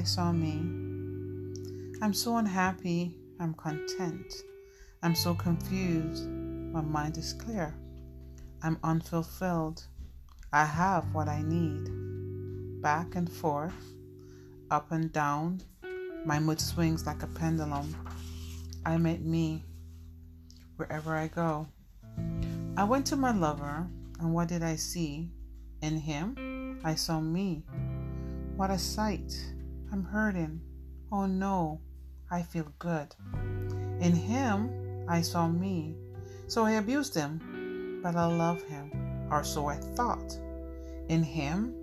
I saw me. I'm so unhappy, I'm content. I'm so confused, my mind is clear. I'm unfulfilled, I have what I need. Back and forth, up and down, my mood swings like a pendulum. I met me wherever I go. I went to my lover, and what did I see? In him, I saw me. What a sight. I'm hurting. Oh no, I feel good. In him, I saw me. So I abused him, but I love him, or so I thought. In him,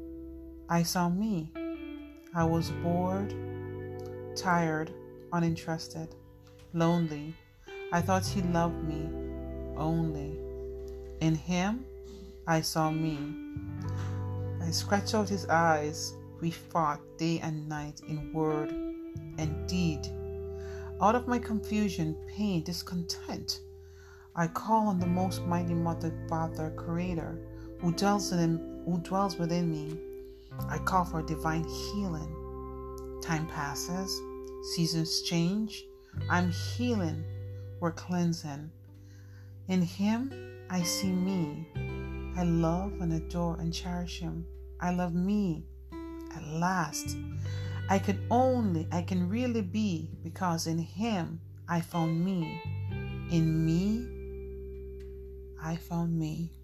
I saw me. I was bored, tired, uninterested, lonely. I thought he loved me only. In him, I saw me. I scratched out his eyes. We fought day and night in word and deed. Out of my confusion, pain, discontent, I call on the most mighty mother, father, creator, who dwells within me. I call for divine healing. Time passes, seasons change. I'm healing, we're cleansing. In him, I see me. I love and adore and cherish him. I love me. At last, I can really be, because in him I found me. In me, I found me.